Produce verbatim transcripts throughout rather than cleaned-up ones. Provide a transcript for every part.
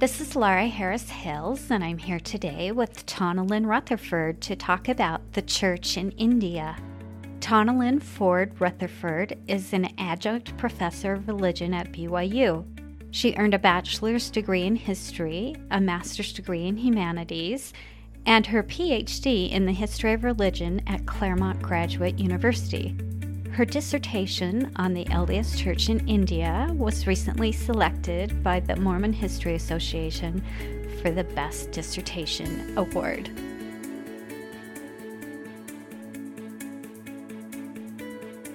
This is Lara Harris-Hills, and I'm here today with Taunalyn Rutherford to talk about the church in India. Taunalyn Ford Rutherford is an adjunct professor of religion at B Y U. She earned a bachelor's degree in history, a master's degree in humanities, and her P H D in the history of religion at Claremont Graduate University. Her dissertation on the L D S Church in India was recently selected by the Mormon History Association for the Best Dissertation Award.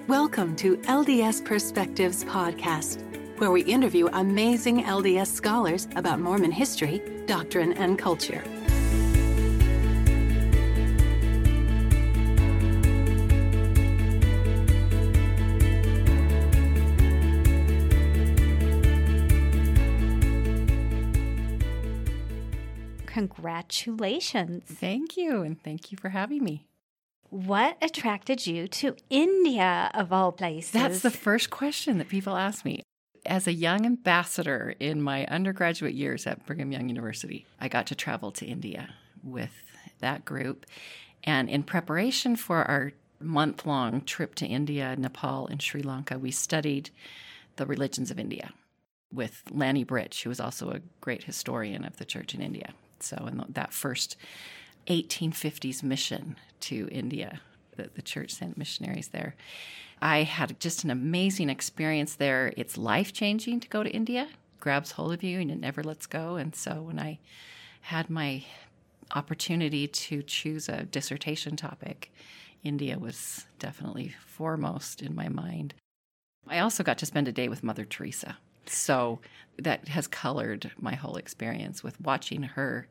Welcome to L D S Perspectives Podcast, where we interview amazing L D S scholars about Mormon history, doctrine, and culture. Congratulations. Thank you, and thank you for having me. What attracted you to India, of all places? That's the first question that people ask me. As a young ambassador in my undergraduate years at Brigham Young University, I got to travel to India with that group. And in preparation for our month-long trip to India, Nepal, and Sri Lanka, we studied the religions of India with Lanny Britch, who was also a great historian of the church in India. So in that first eighteen fifties mission to India, that the church sent missionaries there, I had just an amazing experience there. It's life-changing to go to India. It grabs hold of you and it never lets go. And so when I had my opportunity to choose a dissertation topic, India was definitely foremost in my mind. I also got to spend a day with Mother Teresa. So that has colored my whole experience with watching her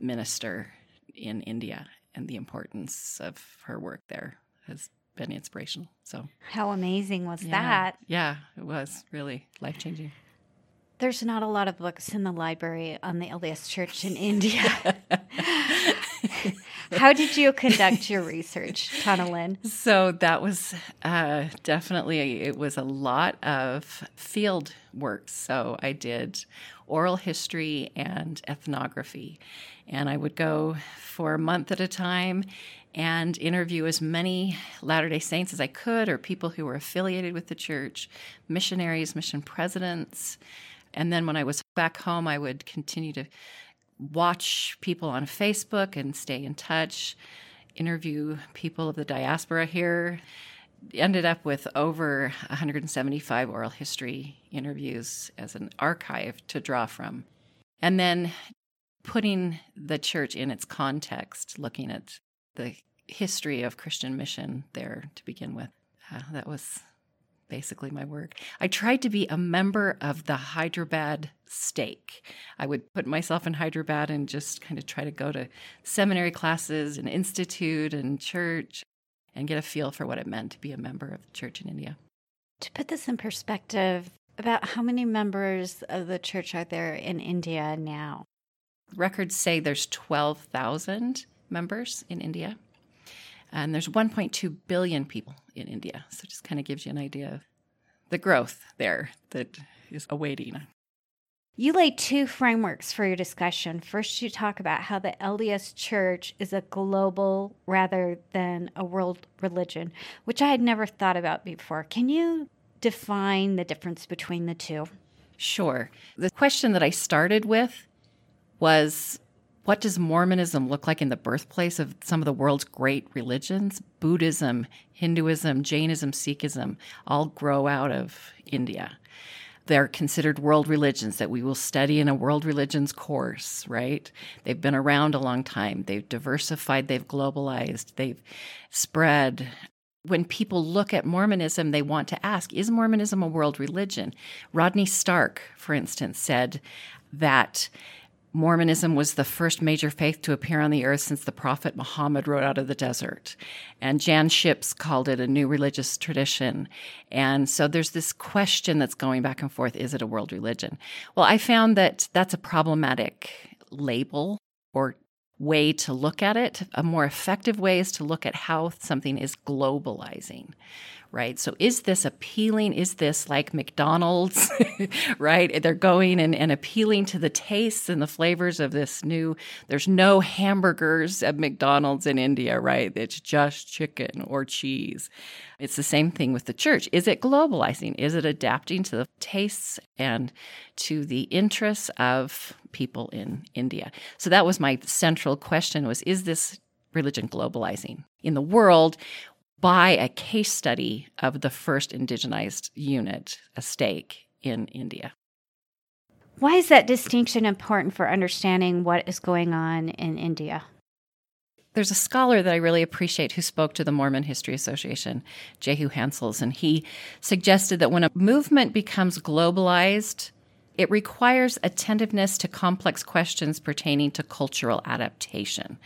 minister in India, and the importance of her work there has been inspirational. So how amazing was yeah, that? Yeah, it was really life-changing. There's not a lot of books in the library on the L D S Church in India. How did you conduct your research, Taunalyn? So that was uh, definitely, it was a lot of field work. So I did oral history and ethnography. And I would go for a month at a time and interview as many Latter-day Saints as I could, or people who were affiliated with the church, missionaries, mission presidents. And then when I was back home, I would continue to watch people on Facebook and stay in touch, interview people of the diaspora here. Ended up with over one hundred seventy-five oral history interviews as an archive to draw from. And then putting the church in its context, looking at the history of Christian mission there to begin with. Uh, that was basically my work. I tried to be a member of the Hyderabad stake. I would put myself in Hyderabad and just kind of try to go to seminary classes and institute and church and get a feel for what it meant to be a member of the church in India. To put this in perspective, about how many members of the church are there in India now? Records say there's twelve thousand members in India, and there's one point two billion people in India. So it just kind of gives you an idea of the growth there that is awaiting. You lay two frameworks for your discussion. First, you talk about how the L D S Church is a global rather than a world religion, which I had never thought about before. Can you define the difference between the two? Sure. The question that I started with was, what does Mormonism look like in the birthplace of some of the world's great religions? Buddhism, Hinduism, Jainism, Sikhism all grow out of India. They're considered world religions that we will study in a world religions course, right? They've been around a long time. They've diversified. They've globalized. They've spread. When people look at Mormonism, they want to ask, is Mormonism a world religion? Rodney Stark, for instance, said that Mormonism was the first major faith to appear on the earth since the prophet Muhammad rode out of the desert. And Jan Shipps called it a new religious tradition. And so there's this question that's going back and forth, is it a world religion? Well, I found that that's a problematic label or way to look at it. A more effective way is to look at how something is globalizing right? So is this appealing? Is this like McDonald's, right? They're going and, and appealing to the tastes and the flavors of this new, there's no hamburgers at McDonald's in India, right? It's just chicken or cheese. It's the same thing with the church. Is it globalizing? Is it adapting to the tastes and to the interests of people in India? So that was my central question was, is this religion globalizing in the world by a case study of the first indigenized unit, a stake, in India? Why is that distinction important for understanding what is going on in India? There's a scholar that I really appreciate who spoke to the Mormon History Association, Jehu Hanciles, and he suggested that when a movement becomes globalized, it requires attentiveness to complex questions pertaining to cultural adaptation,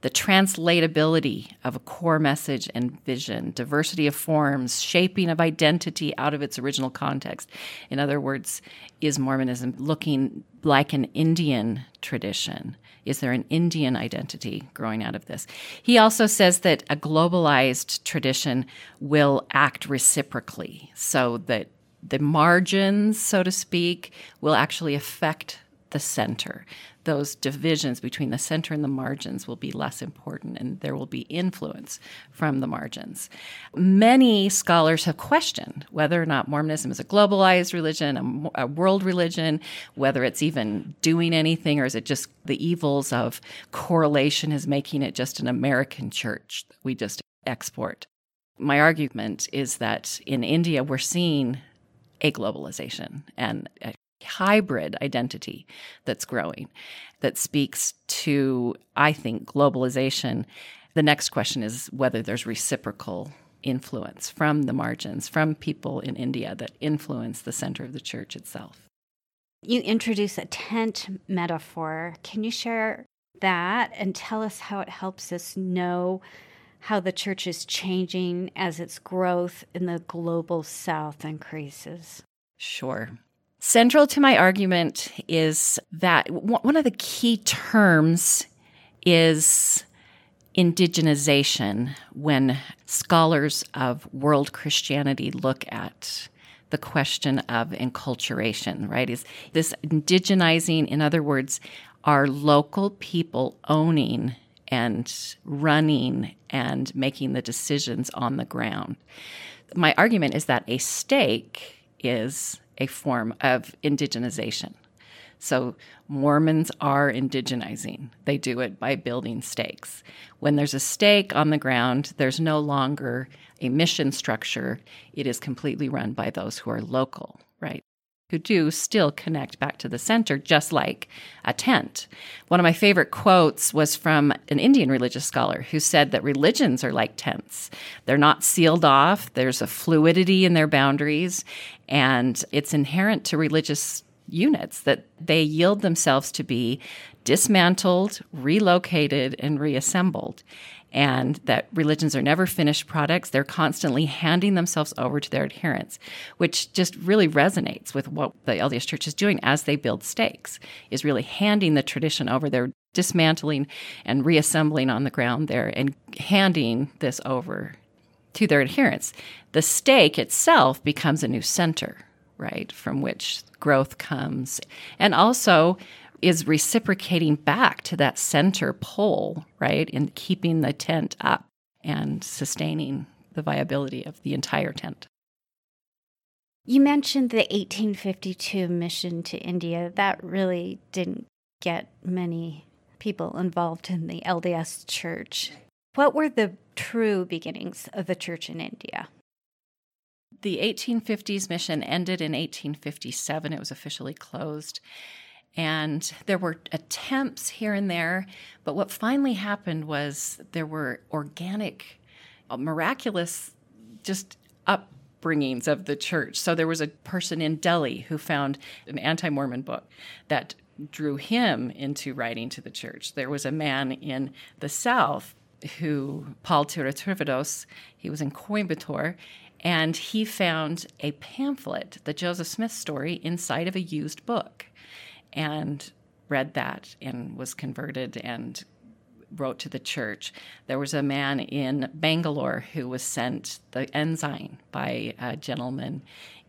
the translatability of a core message and vision, diversity of forms, shaping of identity out of its original context. In other words, is Mormonism looking like an Indian tradition? Is there an Indian identity growing out of this? He also says that a globalized tradition will act reciprocally, so that the margins, so to speak, will actually affect the center. Those divisions between the center and the margins will be less important, and there will be influence from the margins. Many scholars have questioned whether or not Mormonism is a globalized religion, a, a world religion, whether it's even doing anything, or is it just the evils of correlation is making it just an American church that we just export. My argument is that in India, we're seeing a globalization and a hybrid identity that's growing, that speaks to, I think, globalization. The next question is whether there's reciprocal influence from the margins, from people in India that influence the center of the church itself. You introduce a tent metaphor. Can you share that and tell us how it helps us know how the church is changing as its growth in the global South increases? Sure. Central to my argument is that one of the key terms is indigenization when scholars of world Christianity look at the question of enculturation, right? Is this indigenizing, in other words, are local people owning and running and making the decisions on the ground? My argument is that a stake is a form of indigenization. So Mormons are indigenizing. They do it by building stakes. When there's a stake on the ground, there's no longer a mission structure. It is completely run by those who are local, right? Who do still connect back to the center, just like a tent. One of my favorite quotes was from an Indian religious scholar who said that religions are like tents. They're not sealed off. There's a fluidity in their boundaries, and it's inherent to religious units that they yield themselves to be dismantled, relocated, and reassembled. And that religions are never finished products. They're constantly handing themselves over to their adherents, which just really resonates with what the L D S Church is doing as they build stakes, is really handing the tradition over. They're dismantling and reassembling on the ground there and handing this over to their adherents. The stake itself becomes a new center, right, from which growth comes. And also is reciprocating back to that center pole, right, and keeping the tent up and sustaining the viability of the entire tent. You mentioned the eighteen fifty-two mission to India. That really didn't get many people involved in the L D S Church. What were the true beginnings of the church in India? The eighteen fifties mission ended in eighteen fifty-seven. It was officially closed. And there were attempts here and there, but what finally happened was there were organic, miraculous, just upbringings of the church. So there was a person in Delhi who found an anti-Mormon book that drew him into writing to the church. There was a man in the South who, Paul Thirithuvodoss, he was in Coimbatore, and he found a pamphlet, the Joseph Smith story, inside of a used book, and read that and was converted and wrote to the church. There was a man in Bangalore who was sent the ensign by a gentleman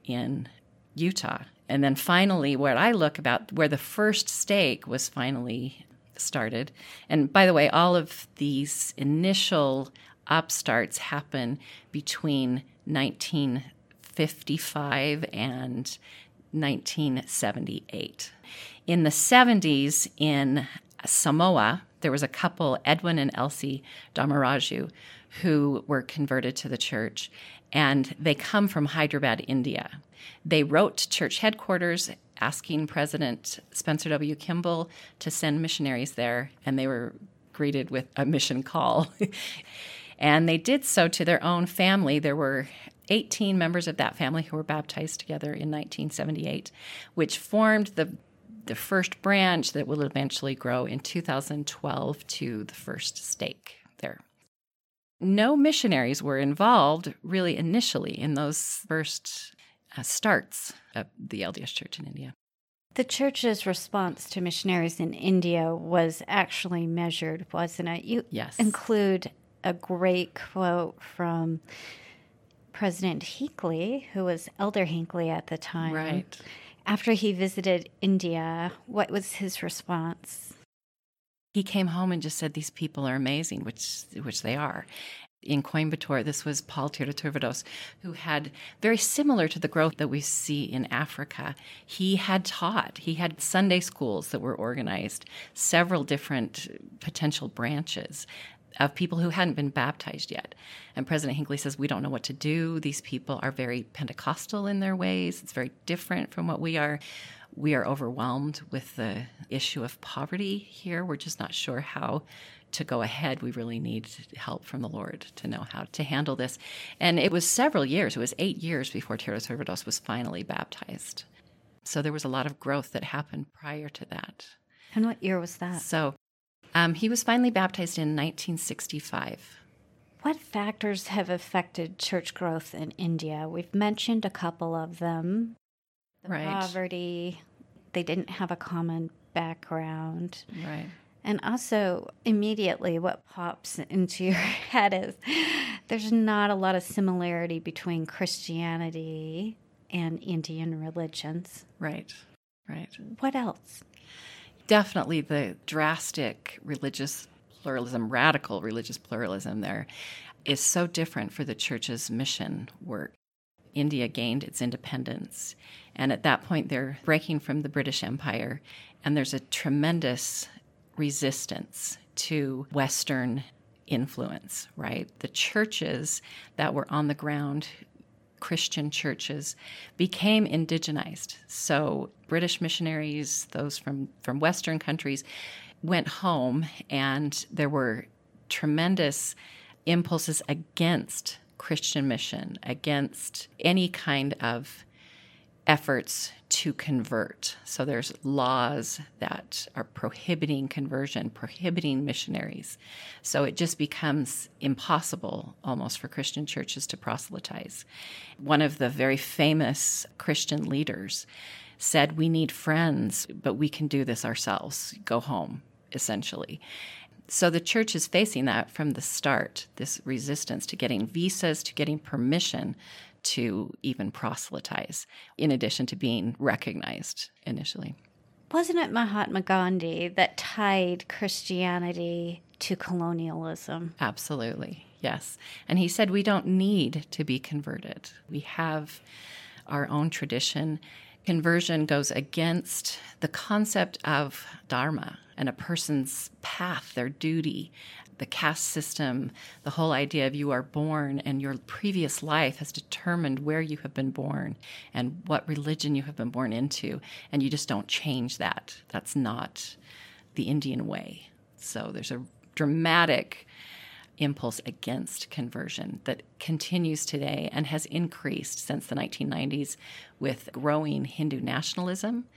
in Utah. And then finally, where I look about where the first stake was finally started. And by the way, all of these initial upstarts happen between nineteen fifty-five and nineteen seventy-eight. In the seventies in Samoa, there was a couple, Edwin and Elsie Damaraju, who were converted to the church, and they come from Hyderabad, India. They wrote to church headquarters asking President Spencer W. Kimball to send missionaries there, and they were greeted with a mission call. And they did so to their own family. There were eighteen members of that family who were baptized together in nineteen seventy-eight, which formed the the first branch that will eventually grow in two thousand twelve to the first stake there. No missionaries were involved really initially in those first uh, starts of the L D S Church in India. The church's response to missionaries in India was actually measured, wasn't it? You yes. include a great quote from President Hinckley, who was Elder Hinckley at the time. Right. After he visited India, what was his response? He came home and just said, these people are amazing, which which they are. In Coimbatore, this was Paul Thirithuvodoss, who had, very similar to the growth that we see in Africa, he had taught. He had Sunday schools that were organized, several different potential branches of people who hadn't been baptized yet. And President Hinckley says, we don't know what to do. These people are very Pentecostal in their ways. It's very different from what we are. We are overwhelmed with the issue of poverty here. We're just not sure how to go ahead. We really need help from the Lord to know how to handle this. And it was several years. It was eight years before Thirithuvodoss was finally baptized. So there was a lot of growth that happened prior to that. And what year was that? So Um, he was finally baptized in nineteen sixty-five. What factors have affected church growth in India? We've mentioned a couple of them. The right. Poverty. They didn't have a common background. Right. And also, immediately, what pops into your head is there's not a lot of similarity between Christianity and Indian religions. Right, right. What else? Definitely the drastic religious pluralism, radical religious pluralism there is so different for the church's mission work. India gained its independence, and at that point they're breaking from the British Empire, and there's a tremendous resistance to Western influence, right? The churches that were on the ground, Christian churches, became indigenized. So British missionaries, those from, from Western countries, went home, and there were tremendous impulses against Christian mission, against any kind of efforts to convert. So there's laws that are prohibiting conversion, prohibiting missionaries. So it just becomes impossible almost for Christian churches to proselytize. One of the very famous Christian leaders said, we need friends, but we can do this ourselves. Go home, essentially. So the church is facing that from the start, this resistance to getting visas, to getting permission to even proselytize, in addition to being recognized initially. Wasn't it Mahatma Gandhi that tied Christianity to colonialism? Absolutely, yes. And he said, we don't need to be converted. We have our own tradition. Conversion goes against the concept of dharma and a person's path, their duty, the caste system, the whole idea of you are born and your previous life has determined where you have been born and what religion you have been born into, and you just don't change that. That's not the Indian way. So there's a dramatic impulse against conversion that continues today and has increased since the nineteen nineties with growing Hindu nationalism,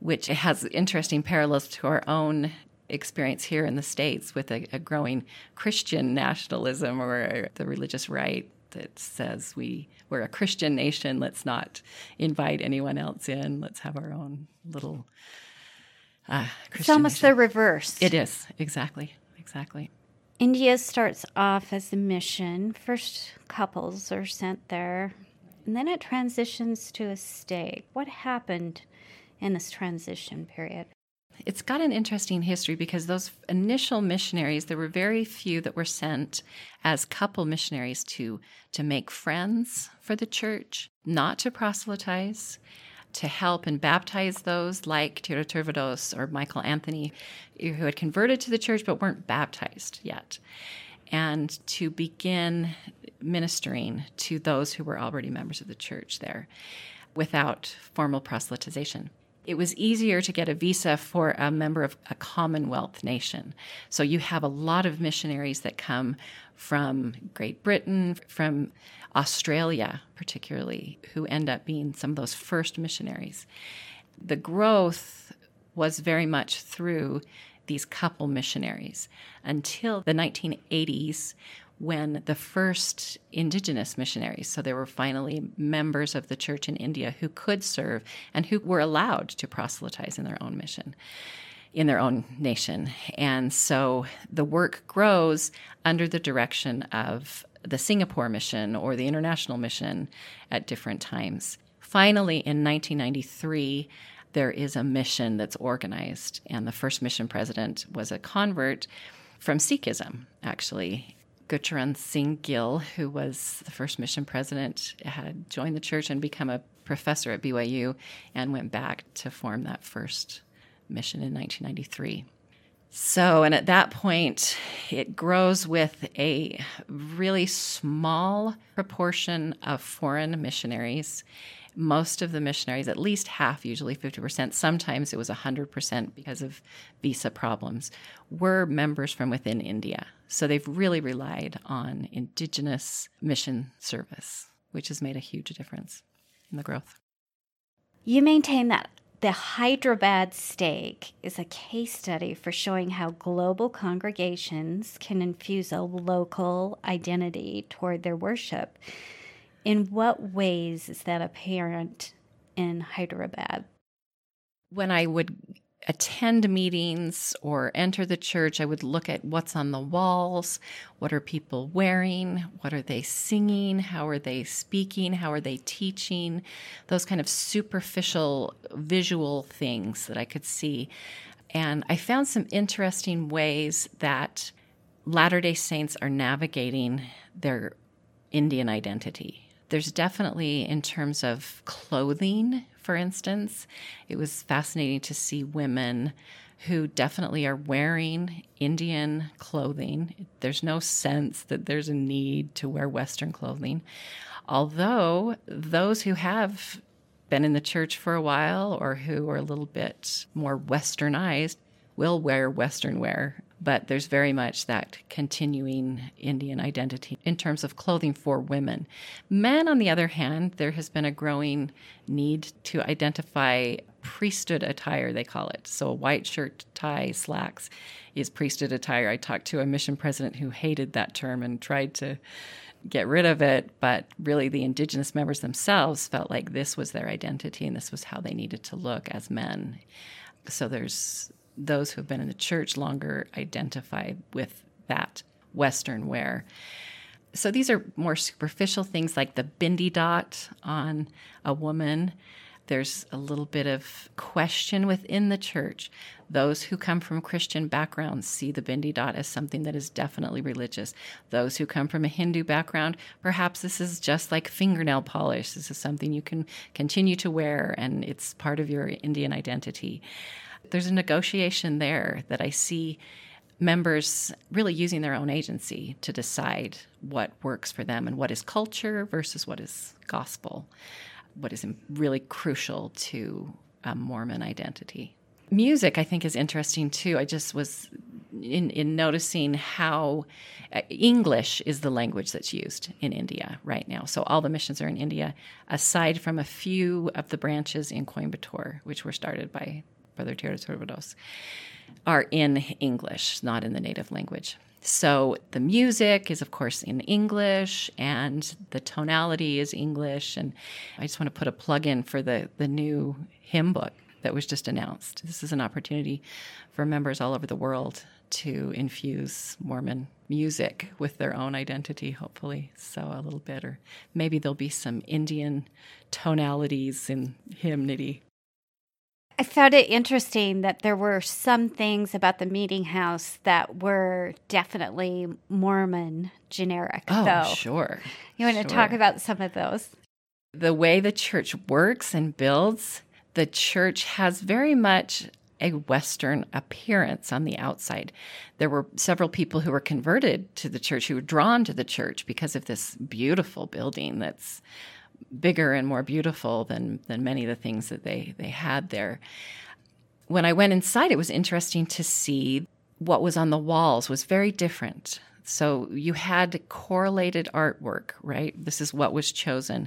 which has interesting parallels to our own experience here in the States with a, a growing Christian nationalism, or the religious right that says we, we're a Christian nation, let's not invite anyone else in, let's have our own little uh, Christian nation. It's almost the reverse. It is, exactly. Exactly. India starts off as a mission. First couples are sent there, and then it transitions to a stake. What happened in this transition period? It's got an interesting history because those initial missionaries, there were very few that were sent as couple missionaries to, to make friends for the church, not to proselytize, to help and baptize those like Thirithuvodoss or Michael Anthony, who had converted to the church but weren't baptized yet, and to begin ministering to those who were already members of the church there without formal proselytization. It was easier to get a visa for a member of a Commonwealth nation. So you have a lot of missionaries that come from Great Britain, from Australia particularly, who end up being some of those first missionaries. The growth was very much through these couple missionaries until the nineteen eighties, when the first indigenous missionaries, so there were finally members of the church in India who could serve and who were allowed to proselytize in their own mission, in their own nation. And so the work grows under the direction of the Singapore mission or the international mission at different times. Finally, in nineteen ninety-three, there is a mission that's organized, and the first mission president was a convert from Sikhism, actually. Gucharan Singh Gill, who was the first mission president, had joined the church and become a professor at B Y U and went back to form that first mission in nineteen ninety-three. So, and at that point, it grows with a really small proportion of foreign missionaries. Most of the missionaries, at least half, usually fifty percent, sometimes it was one hundred percent because of visa problems, were members from within India. So they've really relied on indigenous mission service, which has made a huge difference in the growth. You maintain that the Hyderabad stake is a case study for showing how global congregations can infuse a local identity toward their worship. In what ways is that apparent in Hyderabad? When I would attend meetings or enter the church, I would look at what's on the walls, what are people wearing, what are they singing, how are they speaking, how are they teaching, those kind of superficial visual things that I could see. And I found some interesting ways that Latter-day Saints are navigating their Indian identity. There's definitely, in terms of clothing, for instance, it was fascinating to see women who definitely are wearing Indian clothing. There's no sense that there's a need to wear Western clothing. Although those who have been in the church for a while or who are a little bit more Westernized will wear Western wear. But there's very much that continuing Indian identity in terms of clothing for women. Men, on the other hand, there has been a growing need to identify priesthood attire, they call it. So a white shirt, tie, slacks is priesthood attire. I talked to a mission president who hated that term and tried to get rid of it, but really the indigenous members themselves felt like this was their identity and this was how they needed to look as men. So there's those who have been in the church longer identify with that Western wear. So these are more superficial things like the bindi dot on a woman. There's a little bit of question within the church. Those who come from Christian backgrounds see the bindi dot as something that is definitely religious. Those who come from a Hindu background, perhaps this is just like fingernail polish. This is something you can continue to wear, and it's part of your Indian identity. There's a negotiation there that I see members really using their own agency to decide what works for them and what is culture versus what is gospel, what is really crucial to a Mormon identity. Music, I think, is interesting, too. I just was in, in noticing how English is the language that's used in India right now. So all the missions are in India, aside from a few of the branches in Coimbatore, which were started by Brother Thirithuvodoss, are in English, not in the native language. So the music is, of course, in English, and the tonality is English. And I just want to put a plug in for the, the new hymn book that was just announced. This is an opportunity for members all over the world to infuse Mormon music with their own identity, hopefully. So a little bit, or maybe there'll be some Indian tonalities in hymnody. I found it interesting that there were some things about the meeting house that were definitely Mormon generic, oh, though. Oh, sure. You want sure. to talk about some of those? The way the church works and builds, the church has very much a Western appearance on the outside. There were several people who were converted to the church, who were drawn to the church because of this beautiful building that's bigger and more beautiful than than many of the things that they, they had there. When I went inside, it was interesting to see what was on the walls was very different. So you had correlated artwork, right? This is what was chosen.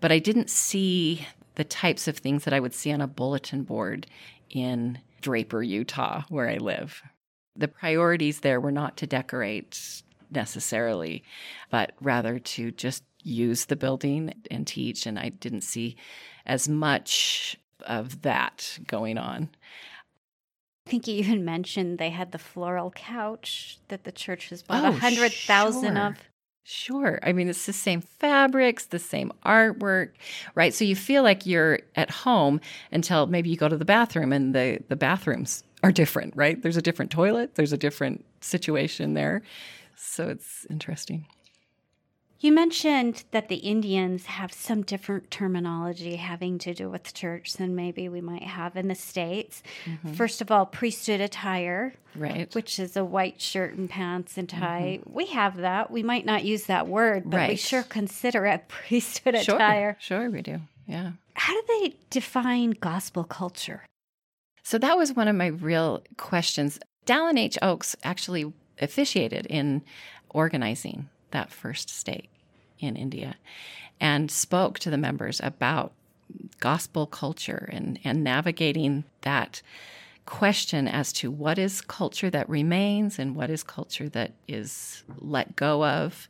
But I didn't see the types of things that I would see on a bulletin board in Draper, Utah, where I live. The priorities there were not to decorate necessarily, but rather to just use the building and teach, and I didn't see as much of that going on. I think you even mentioned they had the floral couch that the church has bought oh, one hundred thousand sure. of. Sure. I mean, it's the same fabrics, the same artwork, right? So you feel like you're at home until maybe you go to the bathroom and the, the bathrooms are different, right? There's a different toilet. There's a different situation there. So it's interesting. You mentioned that the Indians have some different terminology having to do with church than maybe we might have in the States. Mm-hmm. First of all, priesthood attire, right, which is a white shirt and pants and tie. Mm-hmm. We have that. We might not use that word, but right. we sure consider it priesthood sure. attire. Sure, we do. Yeah. How do they define gospel culture? So that was one of my real questions. Dallin H. Oaks actually officiated in organizing that first state in India and spoke to the members about gospel culture and, and navigating that question as to what is culture that remains and what is culture that is let go of.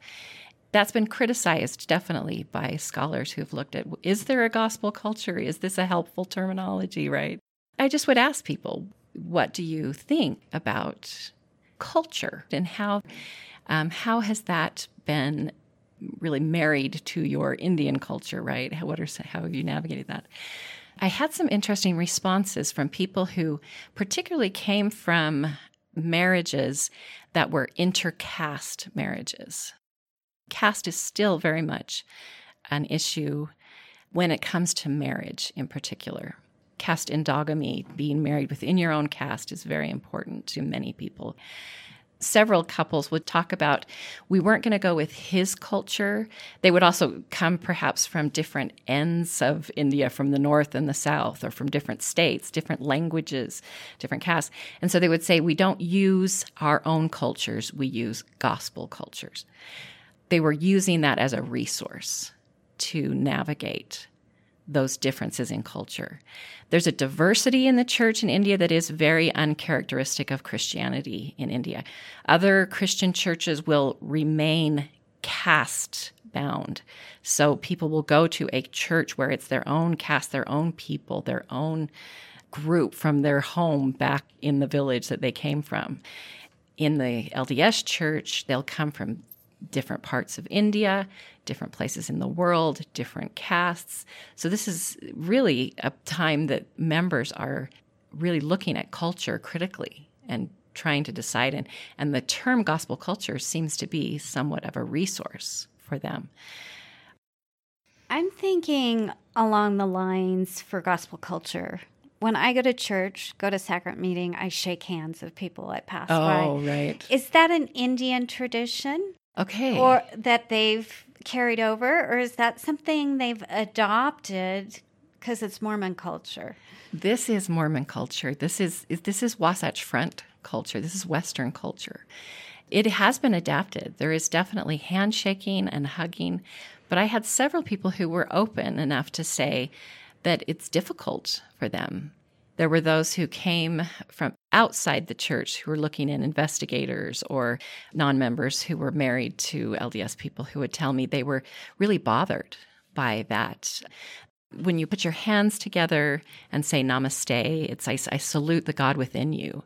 That's been criticized definitely by scholars who've looked at, is there a gospel culture? Is this a helpful terminology, right? I just would ask people, what do you think about culture and how... Um, how has that been really married to your Indian culture, right? How, what are, how have you navigated that? I had some interesting responses from people who particularly came from marriages that were intercaste marriages. Caste is still very much an issue when it comes to marriage in particular. Caste endogamy, being married within your own caste, is very important to many people. Several couples would talk about, we weren't going to go with his culture. They would also come perhaps from different ends of India, from the north and the south, or from different states, different languages, different castes. And so they would say, we don't use our own cultures, we use gospel cultures. They were using that as a resource to navigate those differences in culture. There's a diversity in the church in India that is very uncharacteristic of Christianity in India. Other Christian churches will remain caste bound. So people will go to a church where it's their own caste, their own people, their own group from their home back in the village that they came from. In the L D S Church, they'll come from different parts of India, different places in the world, different castes. So this is really a time that members are really looking at culture critically and trying to decide. And, and the term gospel culture seems to be somewhat of a resource for them. I'm thinking along the lines for gospel culture. When I go to church, go to sacrament meeting, I shake hands with people I pass oh, by. Oh, right. Is that an Indian tradition? Okay. Or that they've carried over, or is that something they've adopted because it's Mormon culture? This is Mormon culture. This is this is Wasatch Front culture. This is Western culture. It has been adapted. There is definitely handshaking and hugging, but I had several people who were open enough to say that it's difficult for them. There were those who came from outside the church who were looking in, investigators or non-members who were married to L D S people, who would tell me they were really bothered by that. When you put your hands together and say namaste, it's I, I salute the God within you.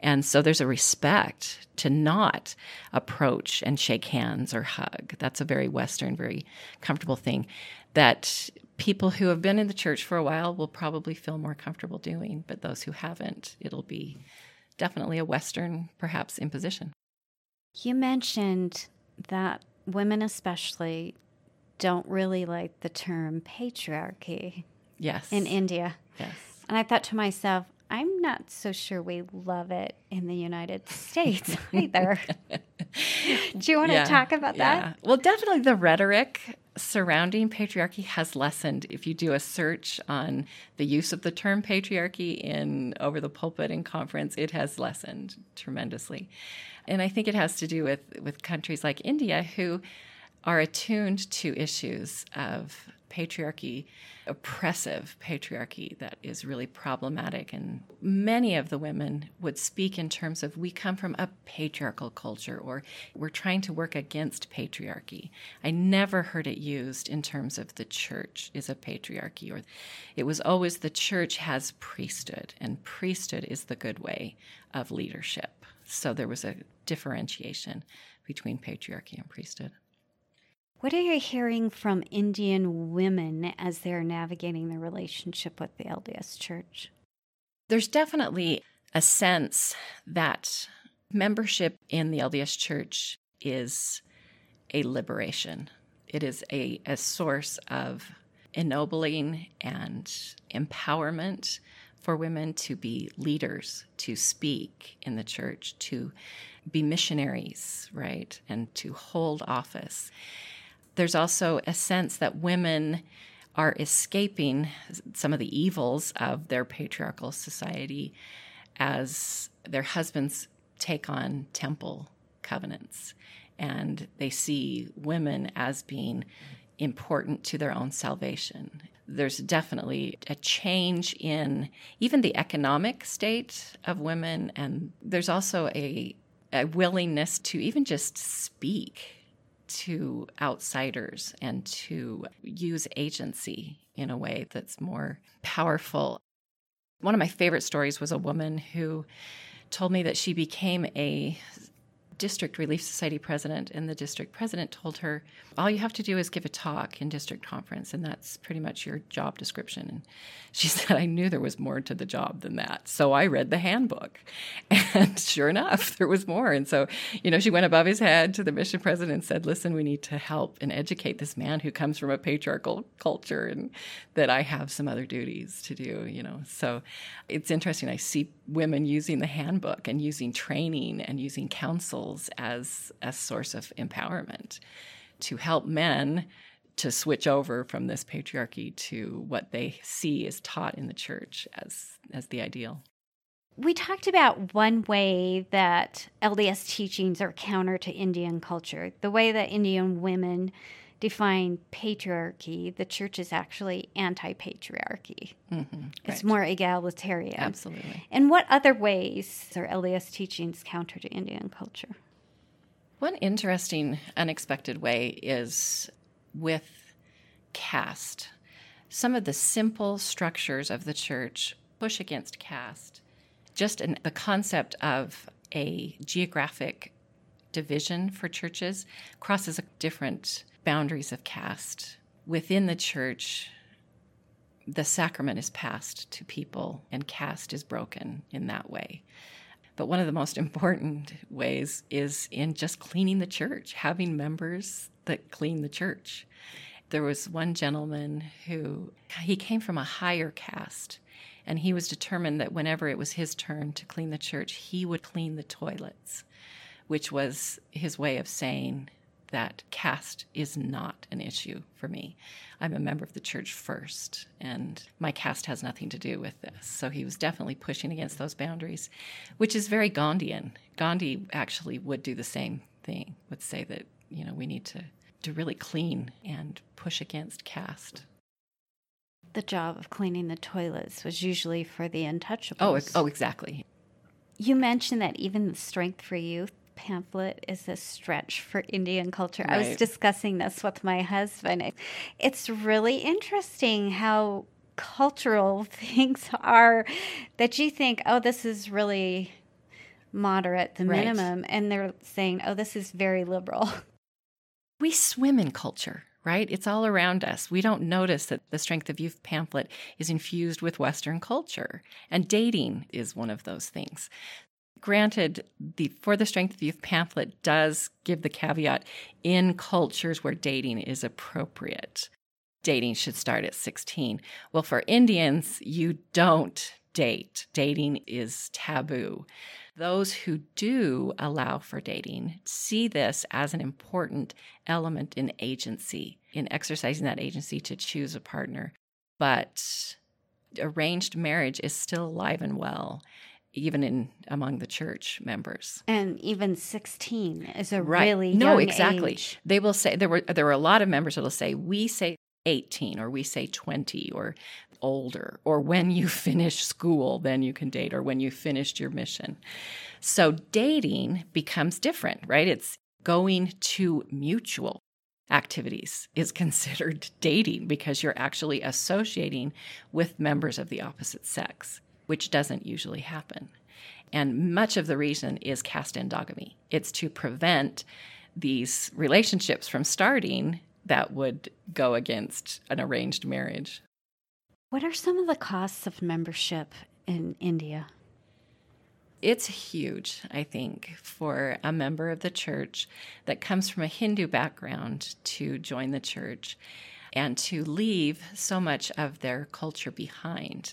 And so there's a respect to not approach and shake hands or hug. That's a very Western, very comfortable thing that people who have been in the church for a while will probably feel more comfortable doing. But those who haven't, it'll be definitely a Western, perhaps, imposition. You mentioned that women especially don't really like the term patriarchy. Yes. In India. Yes. And I thought to myself, I'm not so sure we love it in the United States either. Do you want yeah, to talk about yeah. that? Well, definitely the rhetoric surrounding patriarchy has lessened. If you do a search on the use of the term patriarchy in over the pulpit and conference, it has lessened tremendously. And I think it has to do with, with countries like India who are attuned to issues of patriarchy, oppressive patriarchy that is really problematic. And many of the women would speak in terms of, we come from a patriarchal culture, or we're trying to work against patriarchy. I never heard it used in terms of the church is a patriarchy, or it was always the church has priesthood, and priesthood is the good way of leadership. So there was a differentiation between patriarchy and priesthood. What are you hearing from Indian women as they're navigating their relationship with the L D S Church? There's definitely a sense that membership in the L D S Church is a liberation. It is a, a source of ennobling and empowerment for women to be leaders, to speak in the church, to be missionaries, right, and to hold office. There's also a sense that women are escaping some of the evils of their patriarchal society as their husbands take on temple covenants. And they see women as being important to their own salvation. There's definitely a change in even the economic state of women. And there's also a, a willingness to even just speak to outsiders and to use agency in a way that's more powerful. One of my favorite stories was a woman who told me that she became a district relief society president, and the district president told her, all you have to do is give a talk in district conference, and that's pretty much your job description. And she said, I knew there was more to the job than that, so I read the handbook, and sure enough, there was more. And so, you know, she went above his head to the mission president and said, listen, we need to help and educate this man who comes from a patriarchal culture, and that I have some other duties to do, you know. So it's interesting. I see women using the handbook and using training and using counsel as a source of empowerment to help men to switch over from this patriarchy to what they see is taught in the church as, as the ideal. We talked about one way that L D S teachings are counter to Indian culture, the way that Indian women define patriarchy. The church is actually anti-patriarchy. Mm-hmm, it's right. More egalitarian. Absolutely. And what other ways are L D S teachings counter to Indian culture? One interesting, unexpected way is with caste. Some of the simple structures of the church push against caste. Just in the concept of a geographic division for churches crosses a different boundaries of caste. Within the church, the sacrament is passed to people, and caste is broken in that way. But one of the most important ways is in just cleaning the church, having members that clean the church. There was one gentleman who, he came from a higher caste, and he was determined that whenever it was his turn to clean the church, he would clean the toilets, which was his way of saying that caste is not an issue for me. I'm a member of the church first, and my caste has nothing to do with this. So he was definitely pushing against those boundaries, which is very Gandhian. Gandhi actually would do the same thing, would say that, you know, we need to, to really clean and push against caste. The job of cleaning the toilets was usually for the untouchables. Oh, oh exactly. You mentioned that even the Strength for Youth pamphlet is a stretch for Indian culture. Right. I was discussing this with my husband. It's really interesting how cultural things are that you think, oh, this is really moderate, the right. minimum, and they're saying, oh, this is very liberal. We swim in culture, right? It's all around us. We don't notice that the Strength of Youth pamphlet is infused with Western culture, and dating is one of those things. Granted, the For the Strength of Youth pamphlet does give the caveat in cultures where dating is appropriate. Dating should start at sixteen. Well, for Indians, you don't date. Dating is taboo. Those who do allow for dating see this as an important element in agency, in exercising that agency to choose a partner. But arranged marriage is still alive and well, even in among the church members. And even sixteen is a right. really no, young exactly. age. They will say, there were there were a lot of members that will say, we say eighteen, or we say twenty, or older, or when you finish school, then you can date, or when you finished your mission. So dating becomes different, right? It's going to mutual activities is considered dating because you're actually associating with members of the opposite sex, which doesn't usually happen. And much of the reason is caste endogamy. It's to prevent these relationships from starting that would go against an arranged marriage. What are some of the costs of membership in India? It's huge, I think, for a member of the church that comes from a Hindu background to join the church and to leave so much of their culture behind.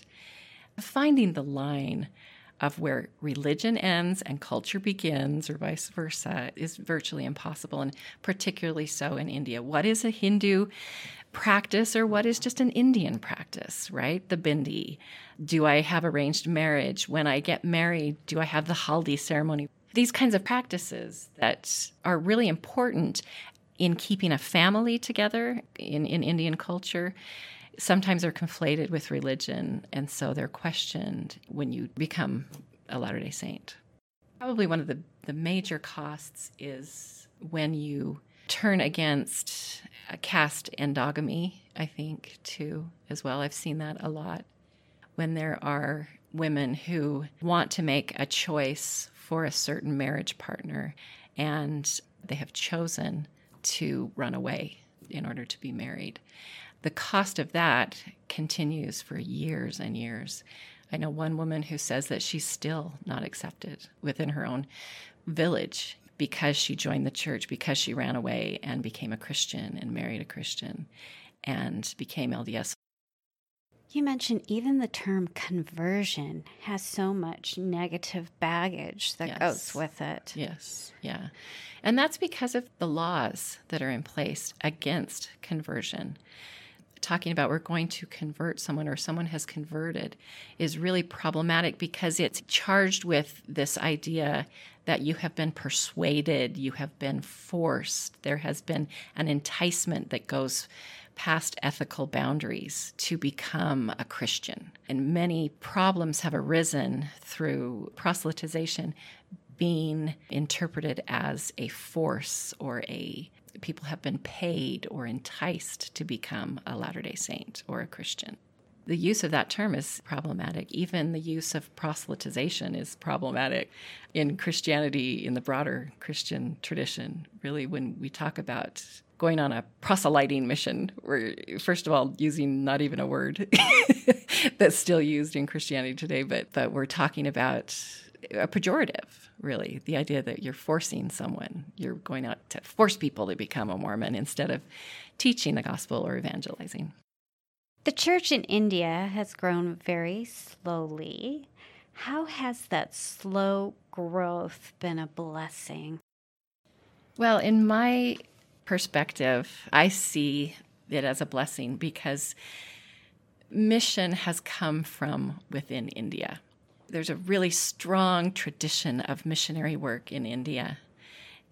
Finding the line of where religion ends and culture begins, or vice versa, is virtually impossible, and particularly so in India. What is a Hindu practice, or what is just an Indian practice, right? The bindi. Do I have arranged marriage? When I get married, do I have the haldi ceremony? These kinds of practices that are really important in keeping a family together in, in Indian culture sometimes are conflated with religion, and so they're questioned when you become a Latter-day Saint. Probably one of the, the major costs is when you turn against a caste endogamy, I think, too, as well. I've seen that a lot. When there are women who want to make a choice for a certain marriage partner, and they have chosen to run away in order to be married. The cost of that continues for years and years. I know one woman who says that she's still not accepted within her own village because she joined the church, because she ran away and became a Christian and married a Christian and became L D S. You mentioned even the term conversion has so much negative baggage that yes. goes with it. Yes, yeah. And that's because of the laws that are in place against conversion. Talking about we're going to convert someone or someone has converted is really problematic because it's charged with this idea that you have been persuaded, you have been forced, there has been an enticement that goes past ethical boundaries to become a Christian. And many problems have arisen through proselytization being interpreted as a force or a people have been paid or enticed to become a Latter-day Saint or a Christian. The use of that term is problematic. Even the use of proselytization is problematic in Christianity, in the broader Christian tradition. Really, when we talk about going on a proselyting mission, we're, first of all, using not even a word that's still used in Christianity today, but, but we're talking about a pejorative, really, the idea that you're forcing someone, you're going out to force people to become a Mormon instead of teaching the gospel or evangelizing. The church in India has grown very slowly. How has that slow growth been a blessing? Well, in my perspective, I see it as a blessing because mission has come from within India. There's a really strong tradition of missionary work in India,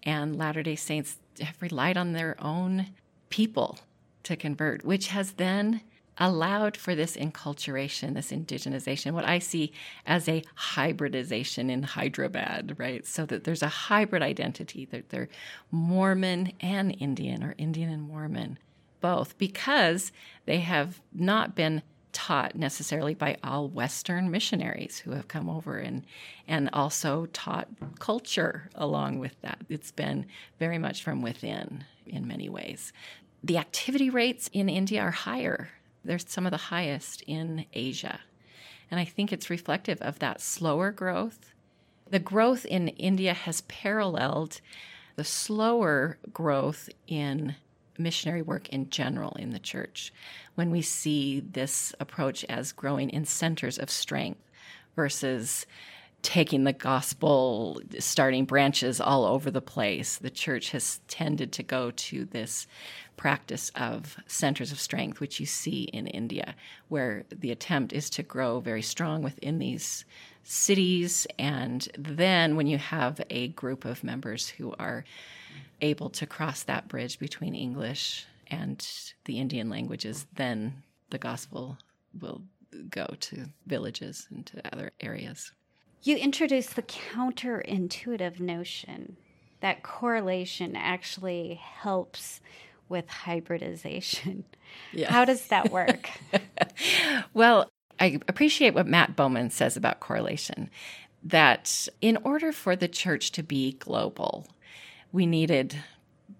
and Latter-day Saints have relied on their own people to convert, which has then allowed for this enculturation, this indigenization, what I see as a hybridization in Hyderabad, right? So that there's a hybrid identity, that they're Mormon and Indian, or Indian and Mormon, both, because they have not been taught necessarily by all Western missionaries who have come over and and also taught culture along with that. It's been very much from within in many ways. The activity rates in India are higher. They're some of the highest in Asia. And I think it's reflective of that slower growth. The growth in India has paralleled the slower growth in missionary work in general in the church, when we see this approach as growing in centers of strength versus taking the gospel, starting branches all over the place. The church has tended to go to this practice of centers of strength, which you see in India, where the attempt is to grow very strong within these cities. And then when you have a group of members who are able to cross that bridge between English and the Indian languages, then the gospel will go to villages and to other areas. You introduce the counterintuitive notion that correlation actually helps with hybridization. Yeah. How does that work? Well, I appreciate what Matt Bowman says about correlation, that in order for the church to be global, we needed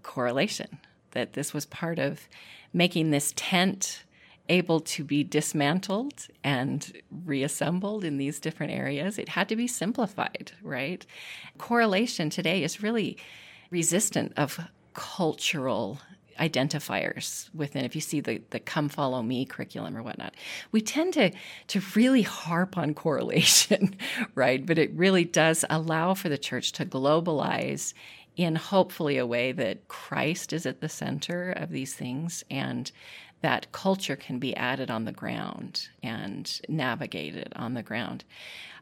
correlation, that this was part of making this tent able to be dismantled and reassembled in these different areas. It had to be simplified, right? Correlation today is really resistant of cultural identifiers within. If you see the, the Come Follow Me curriculum or whatnot, we tend to to really harp on correlation, right? But it really does allow for the church to globalize in hopefully a way that Christ is at the center of these things, and that culture can be added on the ground and navigated on the ground.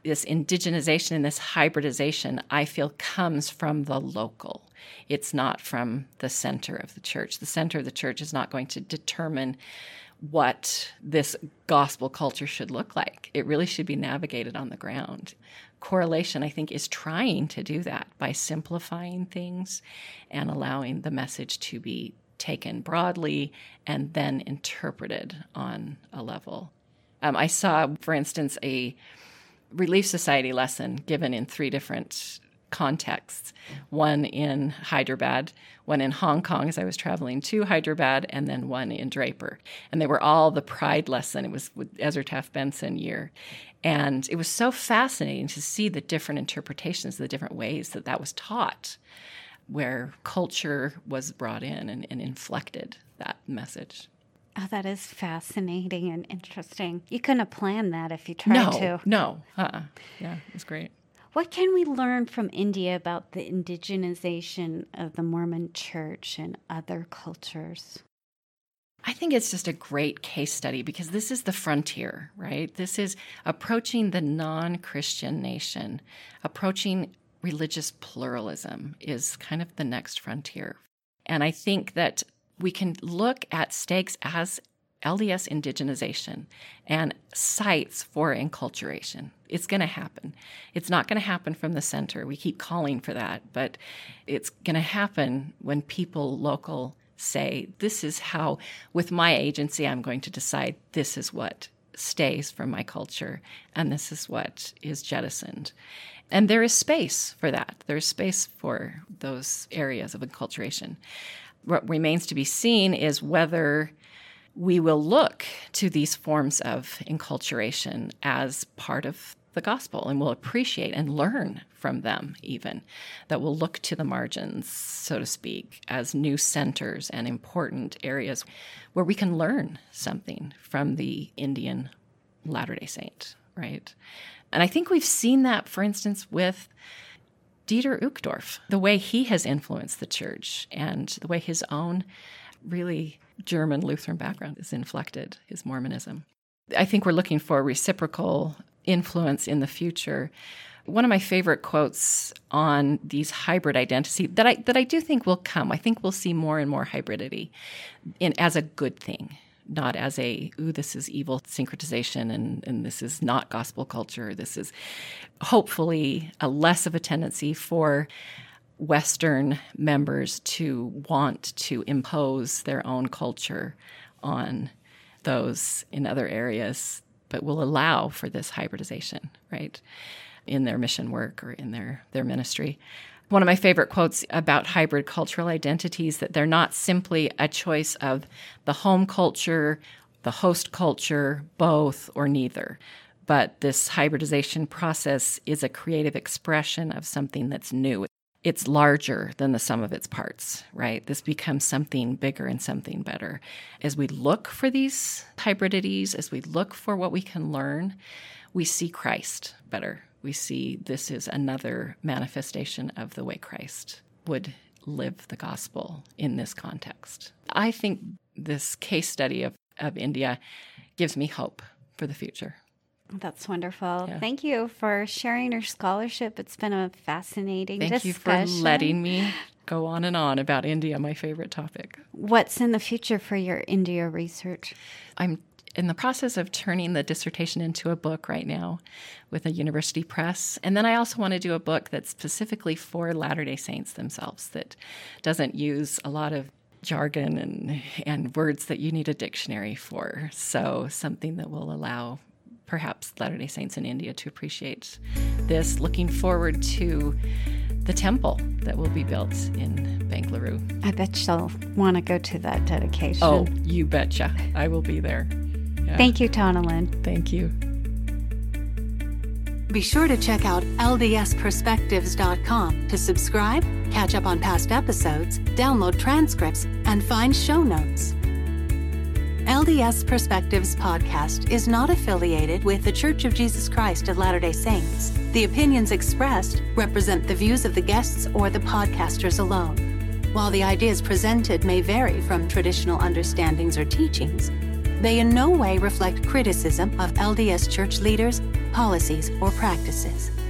This indigenization and this hybridization, I feel, comes from the local. It's not from the center of the church. The center of the church is not going to determine what this gospel culture should look like. It really should be navigated on the ground. Correlation, I think, is trying to do that by simplifying things and allowing the message to be taken broadly and then interpreted on a level. Um, I saw, for instance, a Relief Society lesson given in three different contexts, one in Hyderabad, one in Hong Kong as I was traveling to Hyderabad, and then one in Draper. And they were all the Pride lesson. It was with Ezra Taft Benson year. And it was so fascinating to see the different interpretations, the different ways that that was taught, where culture was brought in and, and inflected that message. Oh, that is fascinating and interesting. You couldn't have planned that if you tried no, to. No, no. Uh-uh. Yeah, it was great. What can we learn from India about the indigenization of the Mormon Church and other cultures? I think it's just a great case study, because this is the frontier, right? This is approaching the non-Christian nation. Approaching religious pluralism is kind of the next frontier. And I think that we can look at stakes as L D S indigenization and sites for enculturation. It's going to happen. It's not going to happen from the center. We keep calling for that, but it's going to happen when people local say, this is how, with my agency, I'm going to decide this is what stays from my culture and this is what is jettisoned. And there is space for that. There's space for those areas of enculturation. What remains to be seen is whether we will look to these forms of enculturation as part of the gospel, and will appreciate and learn from them even, that will look to the margins, so to speak, as new centers and important areas where we can learn something from the Indian Latter-day Saint, right? And I think we've seen that, for instance, with Dieter Uchtdorf, the way he has influenced the church and the way his own really German Lutheran background is inflected his Mormonism. I think we're looking for reciprocal influence in the future. One of my favorite quotes on these hybrid identity that I that I do think will come, I think we'll see more and more hybridity in as a good thing, not as a, ooh, this is evil syncretization and, and this is not gospel culture. This is hopefully a less of a tendency for Western members to want to impose their own culture on those in other areas, but will allow for this hybridization, right, in their mission work or in their, their ministry. One of my favorite quotes about hybrid cultural identities, that they're not simply a choice of the home culture, the host culture, both or neither. But this hybridization process is a creative expression of something that's new. It's larger than the sum of its parts, right? This becomes something bigger and something better. As we look for these hybridities, as we look for what we can learn, we see Christ better. We see this is another manifestation of the way Christ would live the gospel in this context. I think this case study of, of India gives me hope for the future. That's wonderful. Yeah. Thank you for sharing your scholarship. It's been a fascinating Thank discussion. Thank you for letting me go on and on about India, my favorite topic. What's in the future for your India research? I'm in the process of turning the dissertation into a book right now with a university press. And then I also want to do a book that's specifically for Latter-day Saints themselves, that doesn't use a lot of jargon and, and words that you need a dictionary for. So something that will allow perhaps Latter-day Saints in India to appreciate this. Looking forward to the temple that will be built in Bengaluru. I bet you'll want to go to that dedication. Oh, you betcha. I will be there. Yeah. Thank you, Taunalyn. Thank you. Be sure to check out L D S perspectives dot com to subscribe, catch up on past episodes, download transcripts, and find show notes. L D S Perspectives Podcast is not affiliated with The Church of Jesus Christ of Latter-day Saints. The opinions expressed represent the views of the guests or the podcasters alone. While the ideas presented may vary from traditional understandings or teachings, they in no way reflect criticism of L D S Church leaders, policies, or practices.